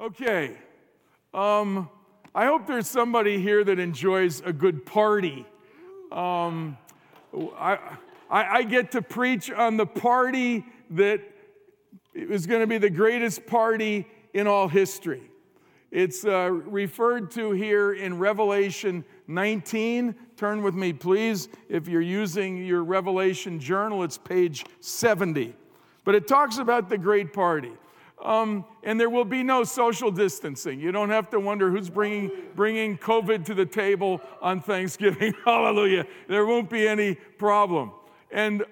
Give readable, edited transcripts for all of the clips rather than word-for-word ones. Okay, I hope there's somebody here that enjoys a good party. I get to preach on the party that is going to be the greatest party in all history. It's referred to here in Revelation 19. Turn with me, please. If you're using your Revelation journal, it's page 70. But it talks about the great party. And there will be no social distancing. You don't have to wonder who's bringing COVID to the table on Thanksgiving. Hallelujah. There won't be any problem. And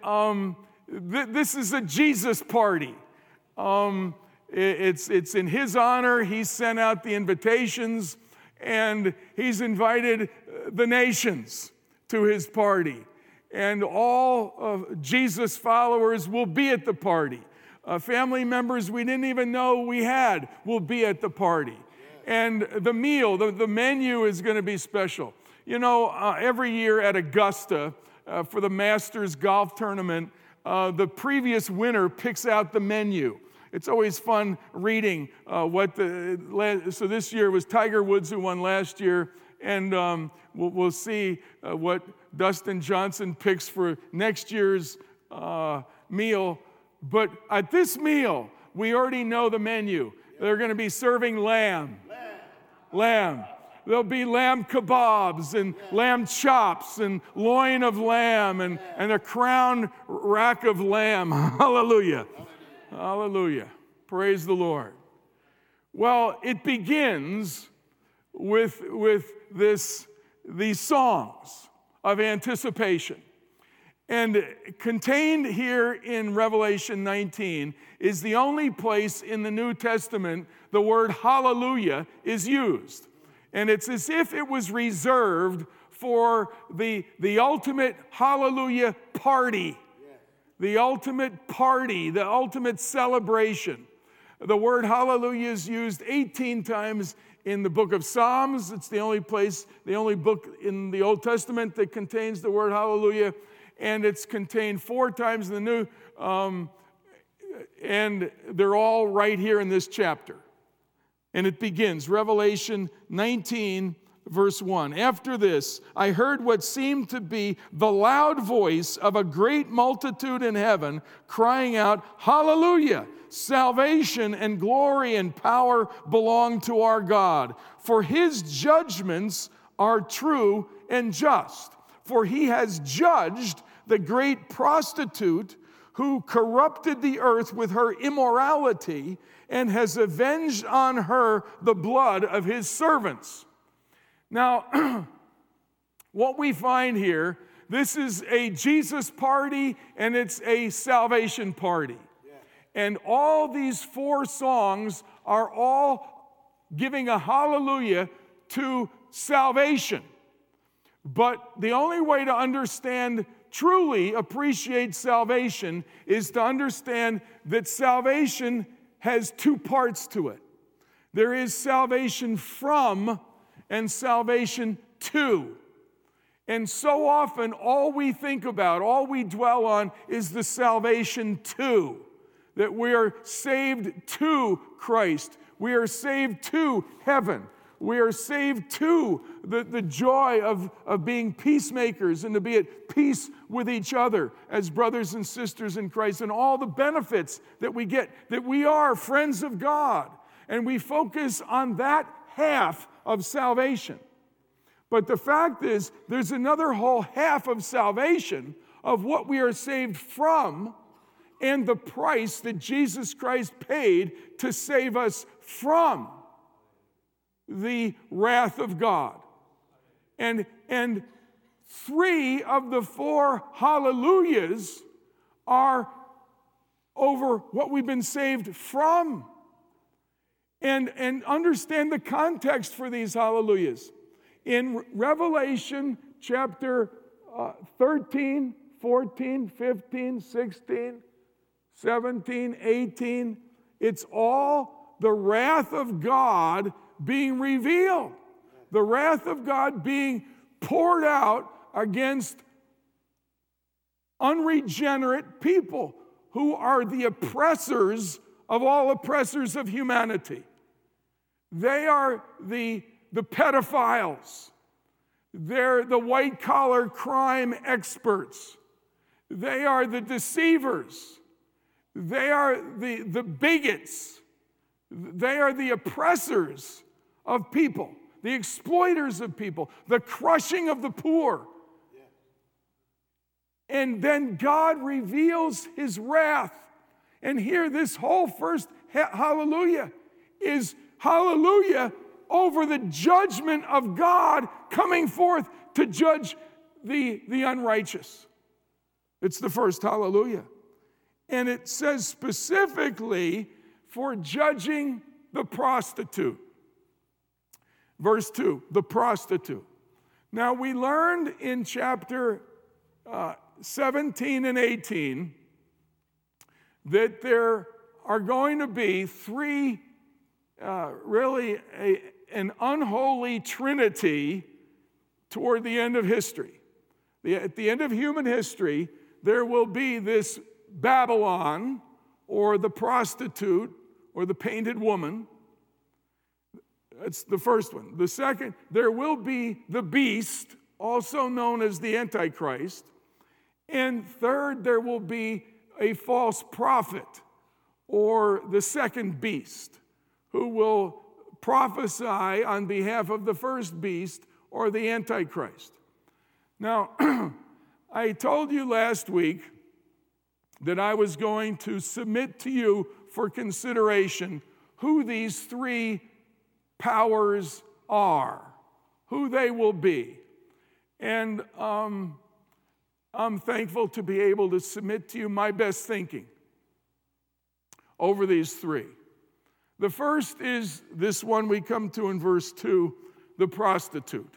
this is a Jesus party. It's in his honor. He sent out the invitations, and he's invited the nations to his party. And all of Jesus' followers will be at the party. Family members we didn't even know we had will be at the party. And the meal, the menu is going to be special. You know, every year at Augusta for the Masters Golf Tournament, the previous winner picks out the menu. It's always fun reading so this year it was Tiger Woods who won last year, and we'll see what Dustin Johnson picks for next year's meal. But at this meal, we already know the menu. They're going to be serving lamb. There'll be lamb kebabs and lamb chops and loin of lamb and a crown rack of lamb. Hallelujah. Hallelujah. Praise the Lord. Well, it begins with these songs of anticipation. And contained here in Revelation 19 is the only place in the New Testament the word hallelujah is used. And it's as if it was reserved for the ultimate hallelujah party, the ultimate party, the ultimate celebration. The word hallelujah is used 18 times in the book of Psalms. It's the only book in the Old Testament that contains the word hallelujah. And it's contained 4 times in the New, and they're all right here in this chapter. And it begins, Revelation 19, verse 1. After this, I heard what seemed to be the loud voice of a great multitude in heaven crying out, Hallelujah! Salvation and glory and power belong to our God, for his judgments are true and just. For he has judged the great prostitute who corrupted the earth with her immorality and has avenged on her the blood of his servants. Now, what we find here, this is a Jesus party and it's a salvation party. And all these 4 songs are all giving a hallelujah to salvation. But the only way to understand, truly appreciate salvation, is to understand that salvation has 2 parts to it. There is salvation from and salvation to. And so often, all we think about, all we dwell on, is the salvation to. That we are saved to Christ. We are saved to heaven. We are saved to the joy of being peacemakers and to be at peace with each other as brothers and sisters in Christ, and all the benefits that we get, that we are friends of God. And we focus on that half of salvation. But the fact is, there's another whole half of salvation of what we are saved from and the price that Jesus Christ paid to save us from the wrath of God. And 3 of the 4 hallelujahs are over what we've been saved from. And understand the context for these hallelujahs. In Revelation chapter 13, 14, 15, 16, 17, 18, it's all the wrath of God being revealed, the wrath of God being poured out against unregenerate people who are the oppressors of all oppressors of humanity. They are the pedophiles. They're the white-collar crime experts. They are the deceivers. They are the bigots. They are the oppressors of people, the exploiters of people, the crushing of the poor. Yeah. And then God reveals his wrath. And here this whole first hallelujah is hallelujah over the judgment of God coming forth to judge the unrighteous. It's the first hallelujah. And it says specifically for judging the prostitute. Verse 2, the prostitute. Now we learned in chapter 17 and 18 that there are going to be three, an unholy trinity toward the end of history. At the end of human history, there will be this Babylon, or the prostitute, or the painted woman. That's the first one. The second, there will be the beast, also known as the Antichrist. And third, there will be a false prophet, or the second beast, who will prophesy on behalf of the first beast, or the Antichrist. Now, I told you last week that I was going to submit to you for consideration who these three powers are, who they will be. And I'm thankful to be able to submit to you my best thinking over these three. The first is this one we come to in verse 2, the prostitute.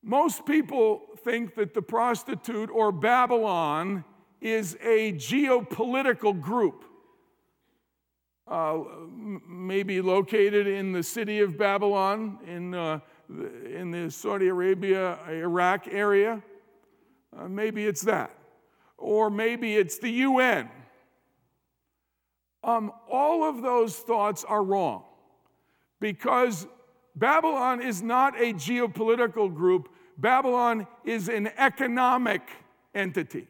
Most people think that the prostitute or Babylon is a geopolitical group, maybe located in the city of Babylon, in the Saudi Arabia, Iraq area. Maybe it's that. Or maybe it's the UN. All of those thoughts are wrong because Babylon is not a geopolitical group. Babylon is an economic entity.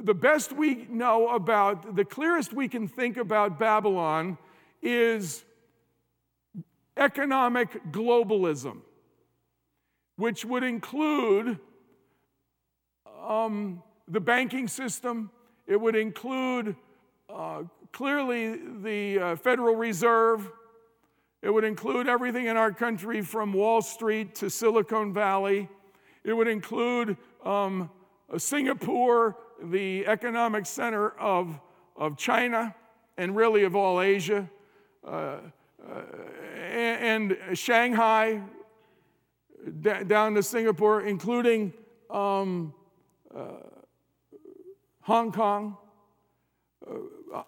The best we know about, the clearest we can think about Babylon is economic globalism, which would include the banking system. It would include clearly the Federal Reserve. It would include everything in our country from Wall Street to Silicon Valley. It would include Singapore, the economic center of China and really of all Asia, and Shanghai down to Singapore, including Hong Kong,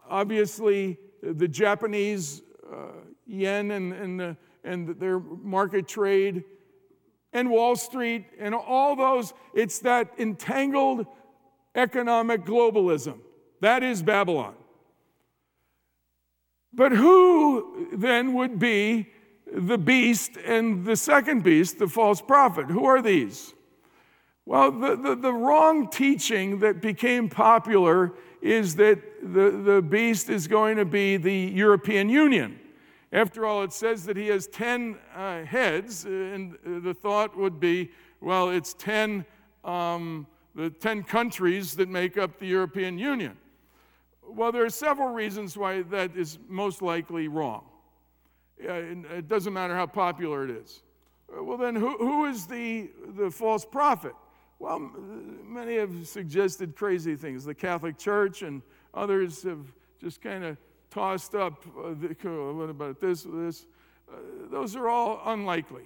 obviously the Japanese yen and their market trade, and Wall Street, and all those. It's that entangled economic globalism. That is Babylon. But who then would be the beast and the second beast, the false prophet? Who are these? Well, the wrong teaching that became popular is that the beast is going to be the European Union. After all, it says that he has 10 heads, and the thought would be, well, it's 10 countries that make up the European Union. Well, there are several reasons why that is most likely wrong. It doesn't matter how popular it is. Well, then who is the false prophet? Well, many have suggested crazy things. The Catholic Church and others have just kind of tossed up, what about this? Those are all unlikely.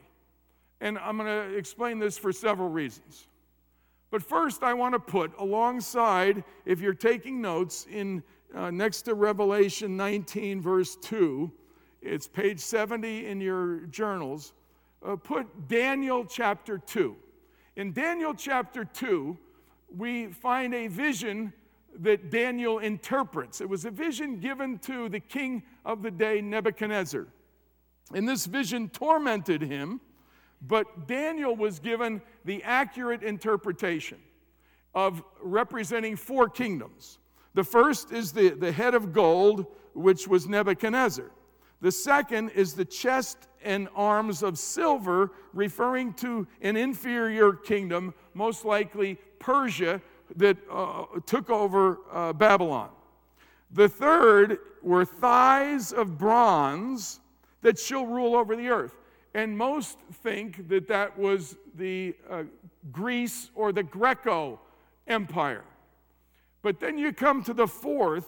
And I'm going to explain this for several reasons. But first, I want to put alongside, if you're taking notes, in next to Revelation 19, verse 2, it's page 70 in your journals, put Daniel chapter 2. In Daniel chapter 2, we find a vision that Daniel interprets. It was a vision given to the king of the day, Nebuchadnezzar. And this vision tormented him, but Daniel was given the accurate interpretation of representing four kingdoms. The first is the head of gold, which was Nebuchadnezzar. The second is the chest and arms of silver, referring to an inferior kingdom, most likely Persia, that took over Babylon. The third were thighs of bronze that shall rule over the earth. And most think that that was the Greece or the Greco Empire. But then you come to the fourth,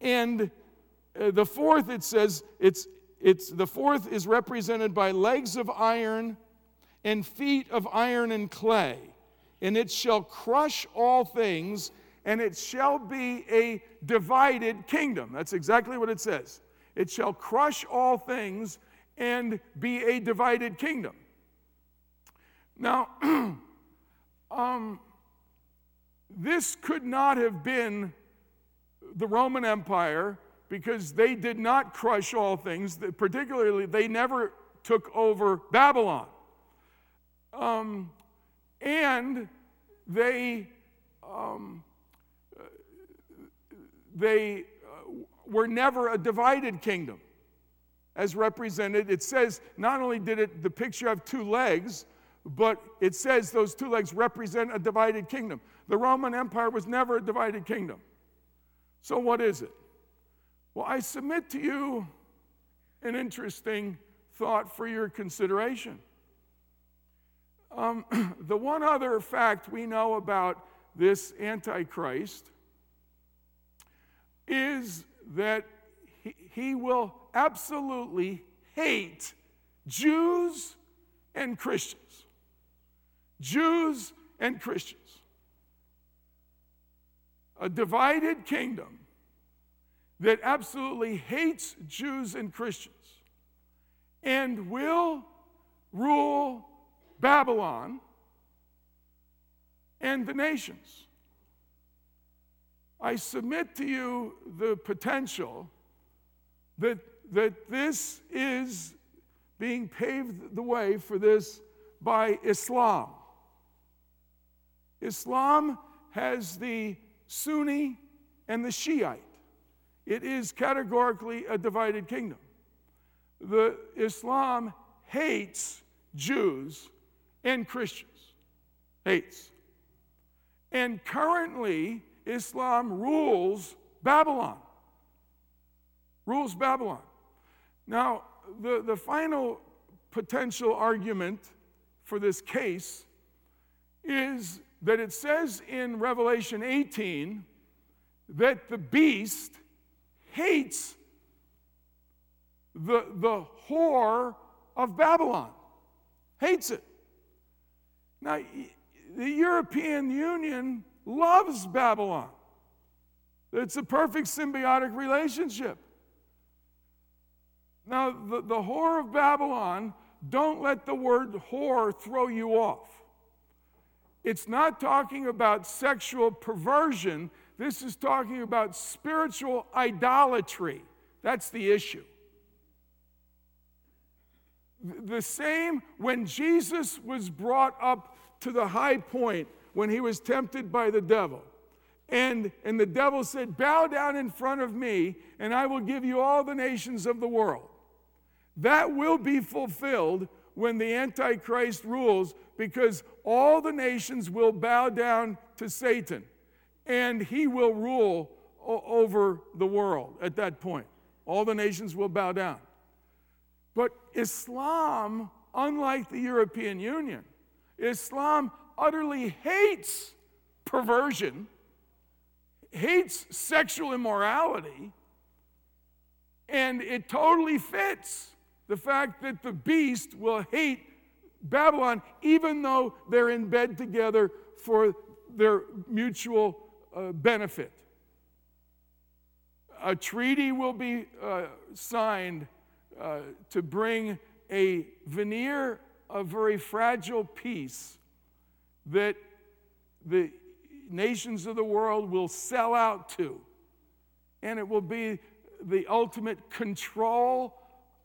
and the fourth, it says, the fourth is represented by legs of iron and feet of iron and clay. And it shall crush all things, and it shall be a divided kingdom. That's exactly what it says. It shall crush all things and be a divided kingdom. Now, this could not have been the Roman Empire, because they did not crush all things. Particularly, they never took over Babylon. And they were never a divided kingdom, as represented. It says not only did it the picture have two legs, but it says those two legs represent a divided kingdom. The Roman Empire was never a divided kingdom. So what is it? Well, I submit to you an interesting thought for your consideration. The one other fact we know about this Antichrist is that he will absolutely hate Jews and Christians. Jews and Christians. A divided kingdom that absolutely hates Jews and Christians and will rule Babylon and the nations. I submit to you the potential that this is being paved the way for this by Islam. Islam has the Sunni and the Shiite. It is categorically a divided kingdom. The Islam hates Jews and Christians. Hates. And currently, Islam rules Babylon. Rules Babylon. Now, the final potential argument for this case is that it says in Revelation 18 that the beast hates the whore of Babylon. Hates it. Now, the European Union loves Babylon. It's a perfect symbiotic relationship. Now, the whore of Babylon, don't let the word whore throw you off. It's not talking about sexual perversion. This is talking about spiritual idolatry. That's the issue. The same when Jesus was brought up to the high point when he was tempted by the devil. And the devil said, bow down in front of me, and I will give you all the nations of the world. That will be fulfilled when the Antichrist rules, because all the nations will bow down to Satan, and he will rule over the world at that point. All the nations will bow down. But Islam, unlike the European Union, Islam utterly hates perversion, hates sexual immorality, and it totally fits the fact that the beast will hate Babylon, even though they're in bed together for their mutual benefit. A treaty will be signed to bring a veneer of very fragile peace that the nations of the world will sell out to. And it will be the ultimate control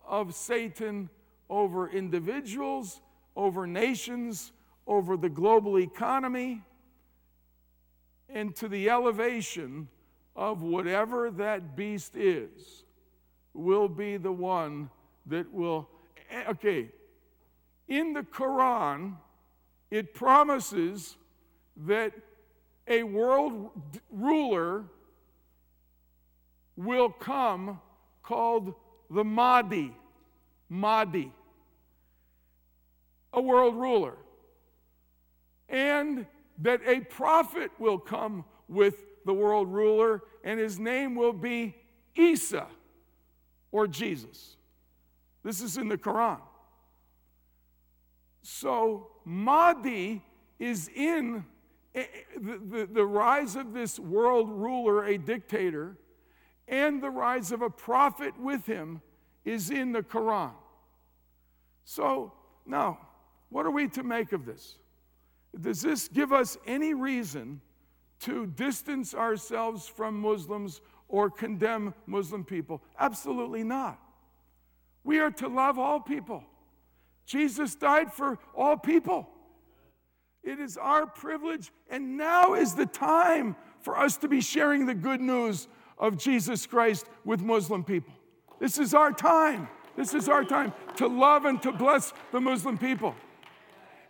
of Satan over individuals, over nations, over the global economy, and to the elevation of whatever that beast is will be the one that will... Okay, in the Quran, it promises that a world ruler will come called the Mahdi. Mahdi. A world ruler. And that a prophet will come with the world ruler, and his name will be Isa, or Jesus. This is in the Quran. So Mahdi is in the rise of this world ruler, a dictator, and the rise of a prophet with him is in the Quran. So now, what are we to make of this? Does this give us any reason to distance ourselves from Muslims or condemn Muslim people? Absolutely not. We are to love all people. Jesus died for all people. It is our privilege, and now is the time for us to be sharing the good news of Jesus Christ with Muslim people. This is our time. This is our time to love and to bless the Muslim people.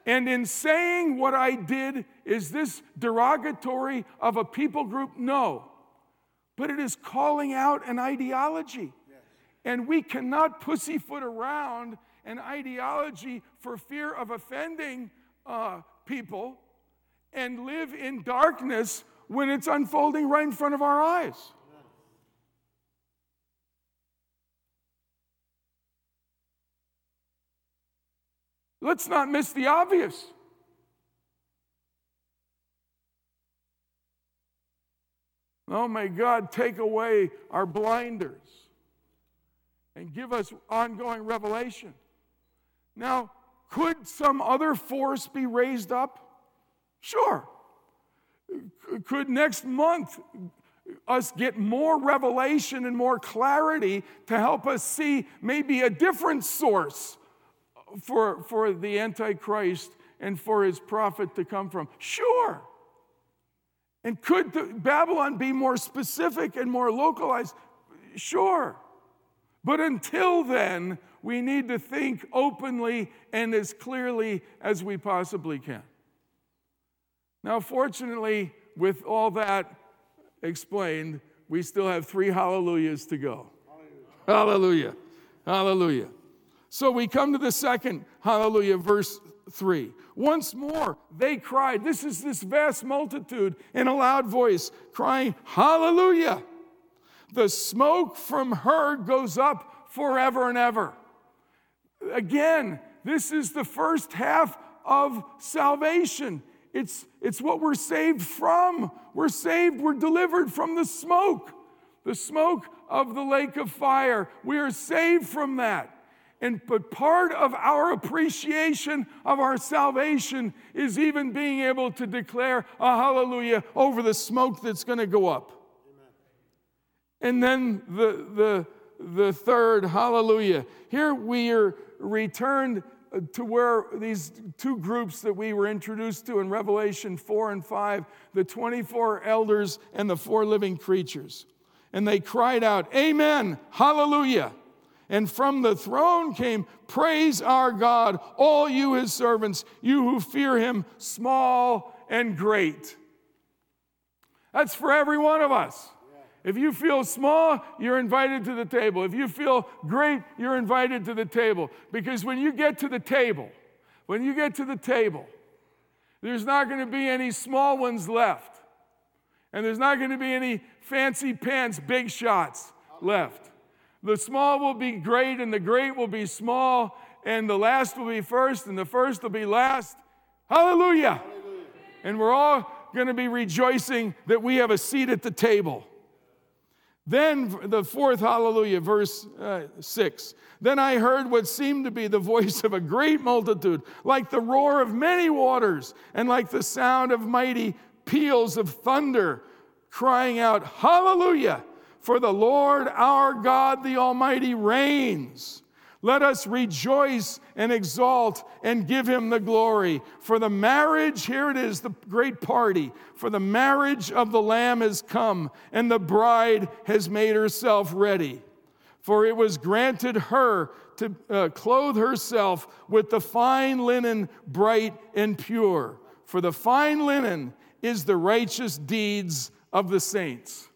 And in saying what I did, is this derogatory of a people group? No. But it is calling out an ideology. Yes. And we cannot pussyfoot around an ideology for fear of offending people and live in darkness when it's unfolding right in front of our eyes. Let's not miss the obvious. Oh, may God take away our blinders and give us ongoing revelation. Now, could some other force be raised up? Sure. Could next month us get more revelation and more clarity to help us see maybe a different source for the Antichrist and for his prophet to come from? Sure. And could Babylon be more specific and more localized? Sure. But until then, we need to think openly and as clearly as we possibly can. Now, fortunately, with all that explained, we still have 3 hallelujahs to go. Hallelujah. Hallelujah. So we come to the second hallelujah, verse 3. Once more they cried. This is this vast multitude in a loud voice crying, hallelujah. The smoke from her goes up forever and ever. Again, this is the first half of salvation. It's what we're saved from. We're saved, we're delivered from the smoke of the lake of fire. We are saved from that. But part of our appreciation of our salvation is even being able to declare a hallelujah over the smoke that's going to go up. Amen. And then the third hallelujah. Here we are returned to where these 2 groups that we were introduced to in Revelation 4 and 5, the 24 elders and the 4 living creatures. And they cried out, amen, hallelujah. And from the throne came, praise our God, all you his servants, you who fear him, small and great. That's for every one of us. If you feel small, you're invited to the table. If you feel great, you're invited to the table. Because when you get to the table, there's not going to be any small ones left. And there's not going to be any fancy pants, big shots left. The small will be great, and the great will be small, and the last will be first, and the first will be last. Hallelujah! Hallelujah. And we're all going to be rejoicing that we have a seat at the table. Then the fourth hallelujah, verse 6. Then I heard what seemed to be the voice of a great multitude, like the roar of many waters, and like the sound of mighty peals of thunder, crying out, "Hallelujah! For the Lord our God, the Almighty, reigns. Let us rejoice and exalt and give him the glory. For the marriage," here it is, the great party, "for the marriage of the Lamb has come, and the bride has made herself ready. For it was granted her to clothe herself with the fine linen, bright and pure. For the fine linen is the righteous deeds of the saints."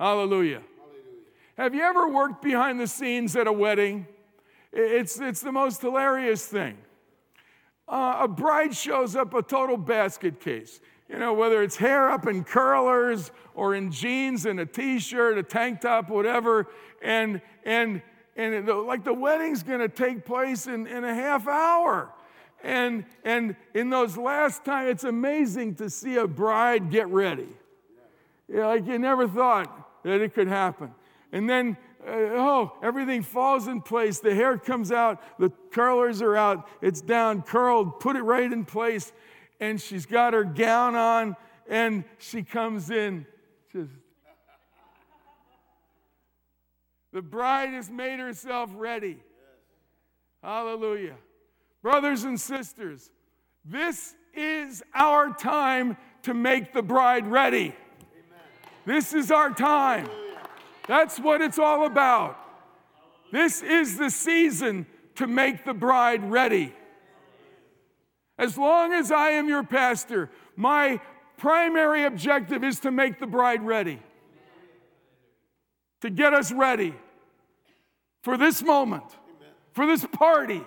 Hallelujah. Hallelujah. Have you ever worked behind the scenes at a wedding? It's the most hilarious thing. A bride shows up a total basket case. You know, whether it's hair up in curlers or in jeans and a T-shirt, a tank top, whatever. And like the wedding's going to take place in a half hour. And in those last time, it's amazing to see a bride get ready. Yeah, like you never thought that it could happen. And then, everything falls in place. The hair comes out. The curlers are out. It's down, curled, put it right in place. And she's got her gown on, and she comes in. The bride has made herself ready. Hallelujah. Brothers and sisters, this is our time to make the bride ready. This is our time. That's what it's all about. This is the season to make the bride ready. As long as I am your pastor, my primary objective is to make the bride ready, to get us ready for this moment, for this party.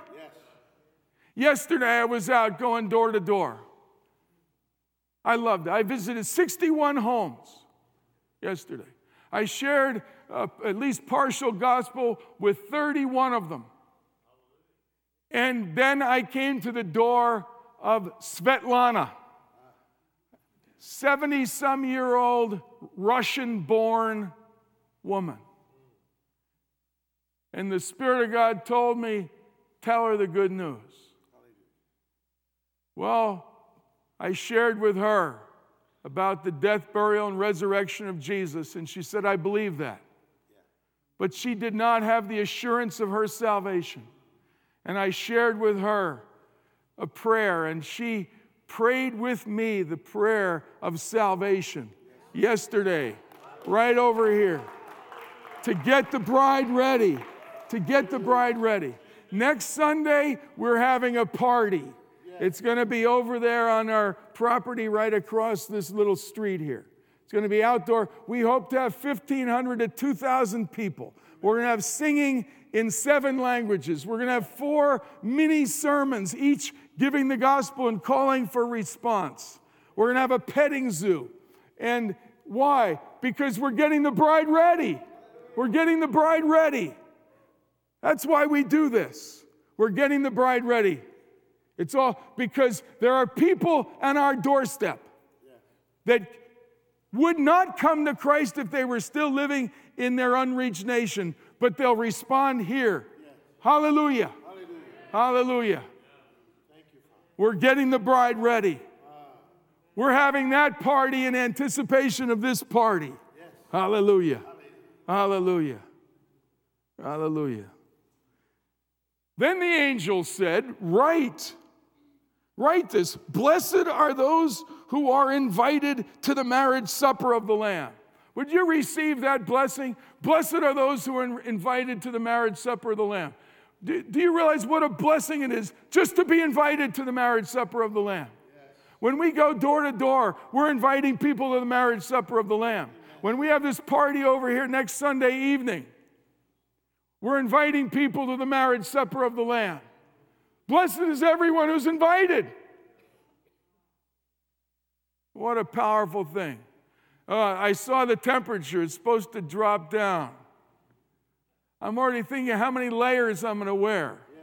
Yesterday, I was out going door to door. I loved it. I visited 61 homes yesterday. I shared at least partial gospel with 31 of them. And then I came to the door of Svetlana, 70-some-year-old Russian-born woman. And the Spirit of God told me, tell her the good news. Well, I shared with her about the death, burial, and resurrection of Jesus. And she said, I believe that. Yeah. But she did not have the assurance of her salvation. And I shared with her a prayer, and she prayed with me the prayer of salvation yesterday, right over here, to get the bride ready, to get the bride ready. Next Sunday, we're having a party. It's going to be over there on our property right across this little street here. It's going to be outdoor. We hope to have 1,500 to 2,000 people. We're going to have singing in 7 languages. We're going to have 4 mini sermons, each giving the gospel and calling for response. We're going to have a petting zoo. And why? Because we're getting the bride ready. We're getting the bride ready. That's why we do this. We're getting the bride ready. It's all because there are people on our doorstep that would not come to Christ if they were still living in their unreached nation, but they'll respond here. Hallelujah. Hallelujah. Hallelujah. Thank you. We're getting the bride ready. We're having that party in anticipation of this party. Yes. Hallelujah. Hallelujah. Hallelujah. Hallelujah. Then the angel said, Write this. Blessed are those who are invited to the marriage supper of the Lamb. Would you receive that blessing? Blessed are those who are invited to the marriage supper of the Lamb. Do you realize what a blessing it is just to be invited to the marriage supper of the Lamb? Yes. When we go door to door, we're inviting people to the marriage supper of the Lamb. Amen. When we have this party over here next Sunday evening, we're inviting people to the marriage supper of the Lamb. Blessed is everyone who's invited. What a powerful thing. I saw the temperature. It's supposed to drop down. I'm already thinking how many layers I'm going to wear. Yeah.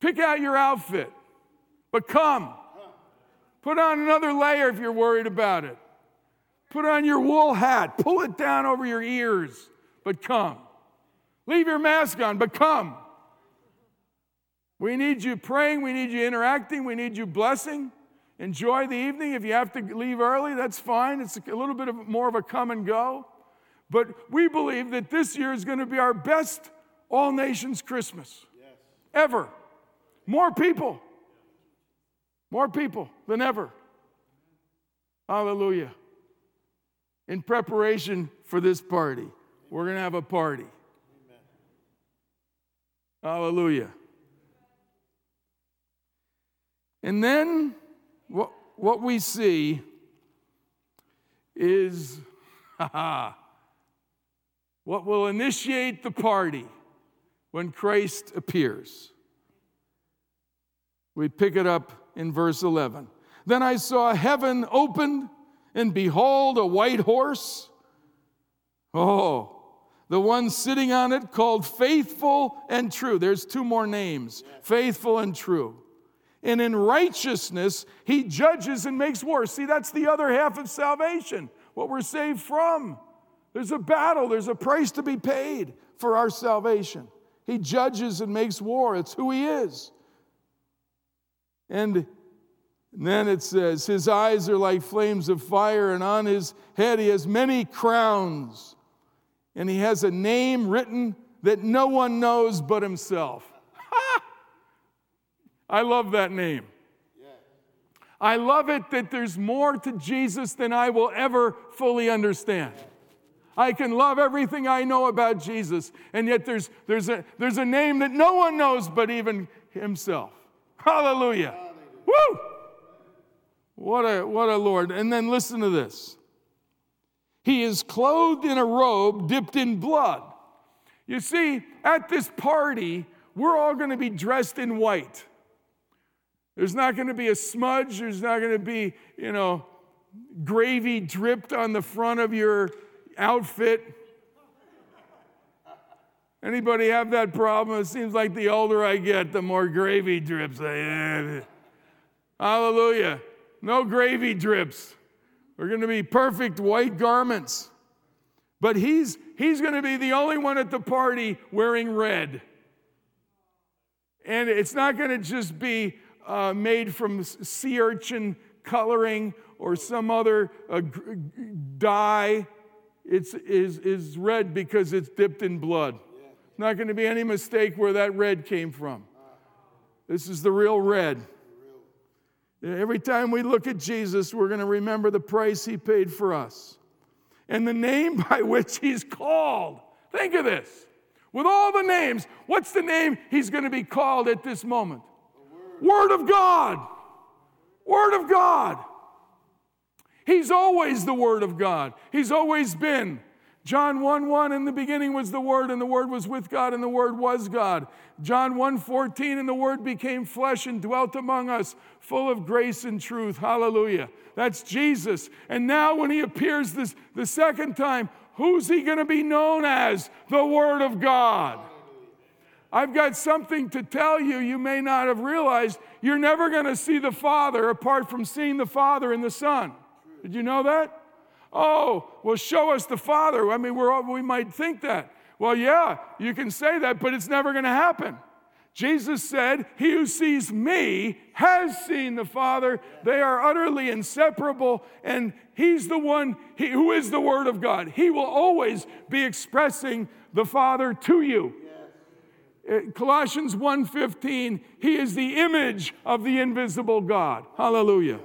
Pick out your outfit, but come. Put on another layer if you're worried about it. Put on your wool hat. Pull it down over your ears, but come. Leave your mask on, but come. We need you praying. We need you interacting. We need you blessing. Enjoy the evening. If you have to leave early, that's fine. It's a little bit more of a come and go. But we believe that this year is going to be our best all-nations Christmas ever. More people than ever. Hallelujah. In preparation for this party, we're going to have a party. Hallelujah. And then what we see is what will initiate the party when Christ appears. We pick it up in verse 11. Then I saw heaven opened, and behold, a white horse. Oh, the one sitting on it called Faithful and True. There's two more names, Faithful and True. And in righteousness, he judges and makes war. See, that's the other half of salvation, what we're saved from. There's a battle. There's a price to be paid for our salvation. He judges and makes war. It's who he is. And then it says, his eyes are like flames of fire, and on his head he has many crowns. And he has a name written that no one knows but himself. Ha! I love that name. Yeah. I love it that there's more to Jesus than I will ever fully understand. I can love everything I know about Jesus, and yet there's a name that no one knows but even himself. Hallelujah. Hallelujah. Woo! What a Lord. And then listen to this. He is clothed in a robe dipped in blood. You see, at this party, we're all going to be dressed in white. There's not going to be a smudge. There's not going to be, gravy dripped on the front of your outfit. Anybody have that problem? It seems like the older I get, the more gravy drips. Hallelujah. No gravy drips. We're going to be perfect white garments. But he's going to be the only one at the party wearing red. And it's not going to just be made from sea urchin coloring or some other dye. It's red because it's dipped in blood. It's not going to be any mistake where that red came from. This is the real red. Every time we look at Jesus, we're going to remember the price he paid for us and the name by which he's called. Think of this. With all the names, what's the name he's going to be called at this moment? Word of God. Word of God. He's always the Word of God. He's always been. John 1:1, in the beginning was the Word, and the Word was with God, and the Word was God. John 1:14, and the Word became flesh and dwelt among us, full of grace and truth. Hallelujah. That's Jesus. And now when he appears the second time, who's he going to be known as? The Word of God. I've got something to tell you you may not have realized. You're never going to see the Father apart from seeing the Father and the Son. Did you know that? Oh, well, show us the Father. I mean, we might think that. Well, yeah, you can say that, but it's never going to happen. Jesus said, he who sees me has seen the Father. They are utterly inseparable, and he's the one who is the Word of God. He will always be expressing the Father to you. Colossians 1:15, he is the image of the invisible God. Hallelujah.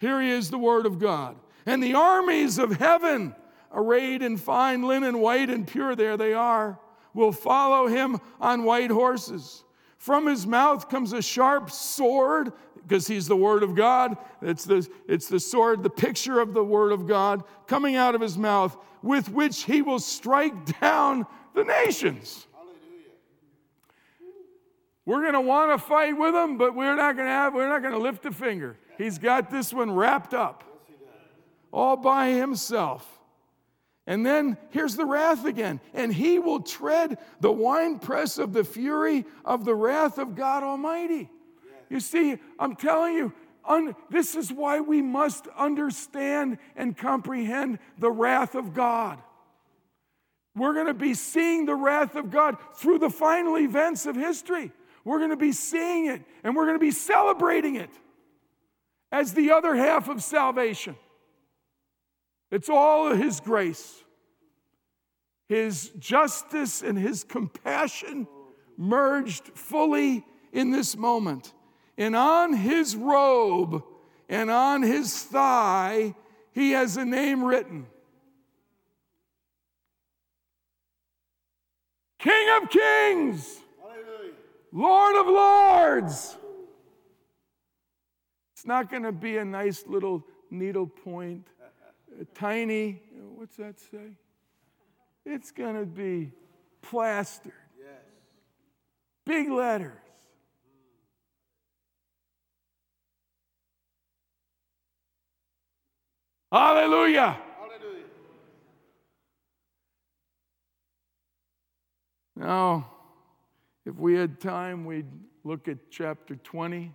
Here he is, the Word of God. And the armies of heaven, arrayed in fine linen, white and pure, there they are, will follow him on white horses. From his mouth comes a sharp sword, because he's the Word of God. It's the sword, the picture of the Word of God, coming out of his mouth, with which he will strike down the nations. Hallelujah. We're going to want to fight with him, but we're not going to lift a finger. He's got this one wrapped up. All by himself. And then here's the wrath again. And he will tread the winepress of the fury of the wrath of God Almighty. Yes. You see, I'm telling you, this is why we must understand and comprehend the wrath of God. We're going to be seeing the wrath of God through the final events of history. We're going to be seeing it, and we're going to be celebrating it. as the other half of salvation. It's all his grace, his justice, and his compassion merged fully in this moment. And on his robe and on his thigh, he has a name written. King of Kings, hallelujah. Lord of Lords. It's not going to be a nice little needle point, tiny, what's that say? It's going to be plastered. Yes. Big letters. Hallelujah. Hallelujah. Now, if we had time, we'd look at chapter 20.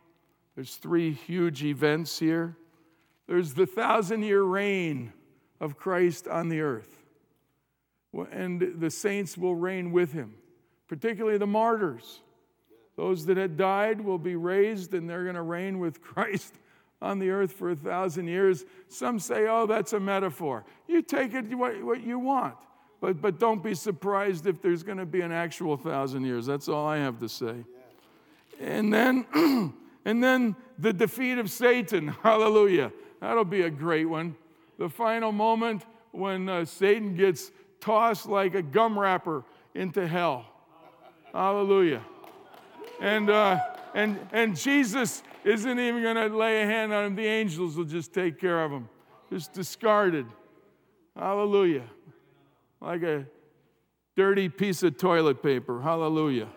There's three huge events here. There's the 1,000-year reign of Christ on the earth. And the saints will reign with him, particularly the martyrs. Those that had died will be raised, and they're going to reign with Christ on the earth for 1,000 years. Some say, oh, that's a metaphor. You take it what you want. But don't be surprised if there's going to be an actual 1,000 years. That's all I have to say. And then, the defeat of Satan. Hallelujah. That'll be a great one. The final moment when Satan gets tossed like a gum wrapper into hell. Hallelujah. And Jesus isn't even going to lay a hand on him. The angels will just take care of him. Just discarded. Hallelujah. Like a dirty piece of toilet paper. Hallelujah.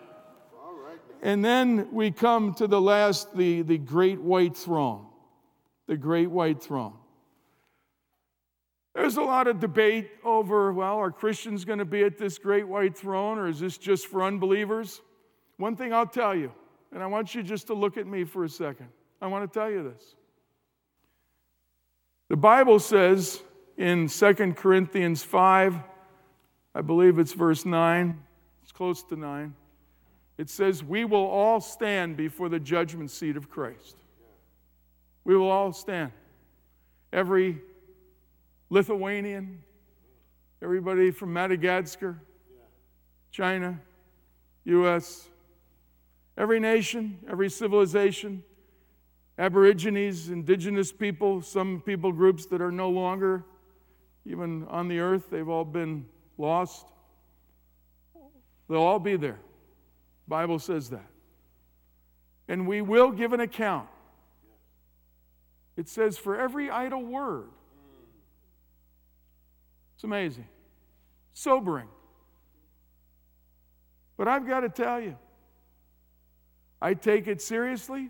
And then we come to the last, the great white throne. The great white throne. There's a lot of debate over, well, are Christians going to be at this great white throne, or is this just for unbelievers? One thing I'll tell you, and I want you just to look at me for a second. I want to tell you this. The Bible says in 2 Corinthians 5, I believe it's verse 9, it's close to 9, it says, we will all stand before the judgment seat of Christ. We will all stand. Every Lithuanian, everybody from Madagascar, China, U.S., every nation, every civilization, Aborigines, indigenous people, some people groups that are no longer even on the earth, they've all been lost. They'll all be there. The Bible says that. And we will give an account. It says, for every idle word. It's amazing. Sobering. But I've got to tell you, I take it seriously,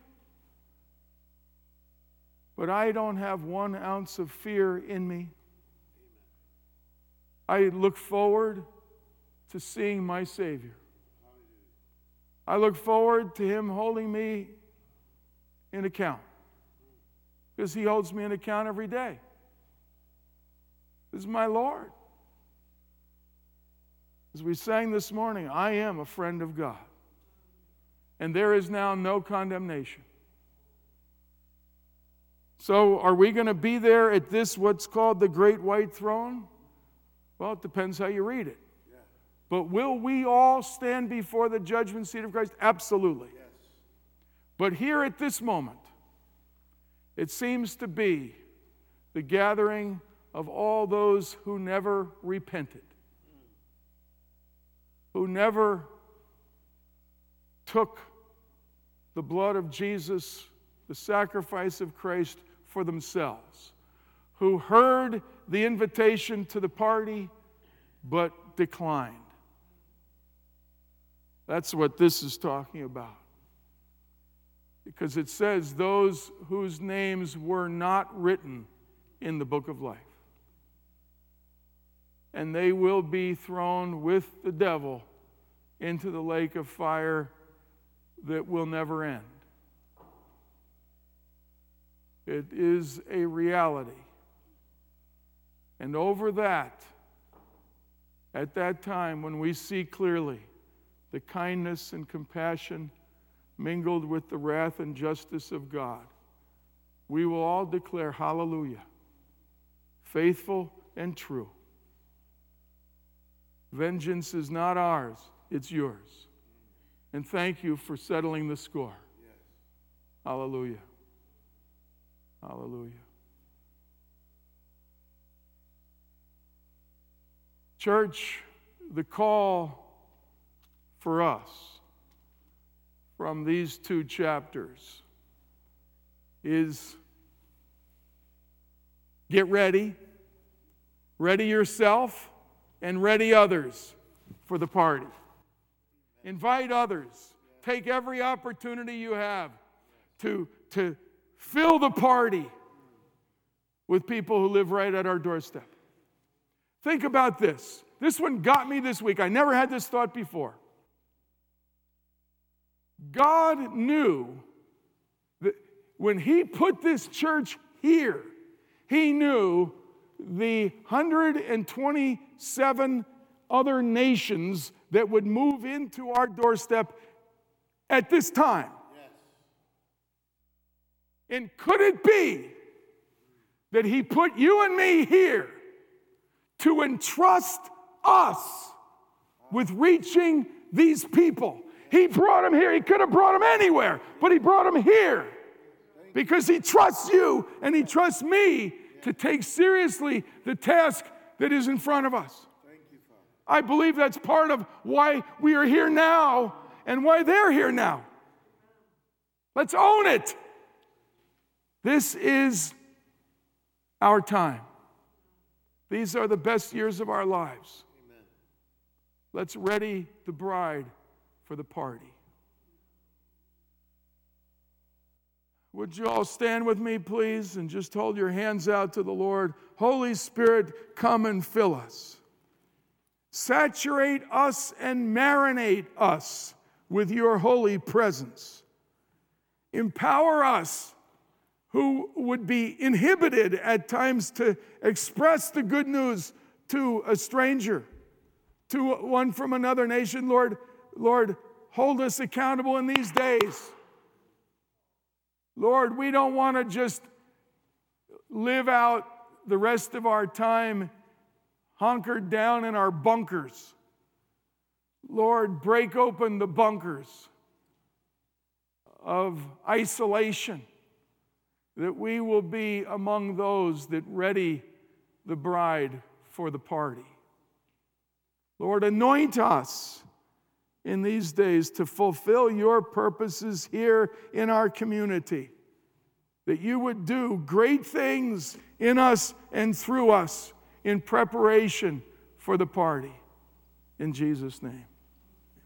but I don't have 1 ounce of fear in me. I look forward to seeing my Savior. I look forward to him holding me in account, because he holds me in account every day. This is my Lord. As we sang this morning, I am a friend of God. And there is now no condemnation. So are we going to be there at this, what's called the Great White Throne? Well, it depends how you read it. Yeah. But will we all stand before the judgment seat of Christ? Absolutely. Yes. But here at this moment, it seems to be the gathering of all those who never repented, who never took the blood of Jesus, the sacrifice of Christ, for themselves, who heard the invitation to the party but declined. That's what this is talking about. Because it says those whose names were not written in the book of life. And they will be thrown with the devil into the lake of fire that will never end. It is a reality. And over that, at that time when we see clearly the kindness and compassion mingled with the wrath and justice of God, we will all declare hallelujah, faithful and true. Vengeance is not ours, it's yours. And thank you for settling the score. Yes. Hallelujah. Hallelujah. Church, the call for us from these two chapters is get ready. Ready yourself and ready others for the party. Invite others. Take every opportunity you have to fill the party with people who live right at our doorstep. Think about this. This one got me this week. I never had this thought before. God knew that when He put this church here, He knew the 127 other nations that would move into our doorstep at this time. Yes. And could it be that He put you and me here to entrust us with reaching these people? He brought them here. He could have brought them anywhere, but He brought them here because He trusts you and He trusts me to take seriously the task that is in front of us. I believe that's part of why we are here now and why they're here now. Let's own it. This is our time. These are the best years of our lives. Amen. Let's ready the bride for the party. Would you all stand with me, please, and just hold your hands out to the Lord. Holy Spirit, come and fill us. Saturate us and marinate us with your holy presence. Empower us who would be inhibited at times to express the good news to a stranger, to one from another nation. Lord, hold us accountable in these days. Lord, we don't want to just live out the rest of our time hunkered down in our bunkers. Lord, break open the bunkers of isolation, that we will be among those that ready the bride for the party. Lord, anoint us in these days to fulfill your purposes here in our community, that you would do great things in us and through us in preparation for the party. In Jesus' name.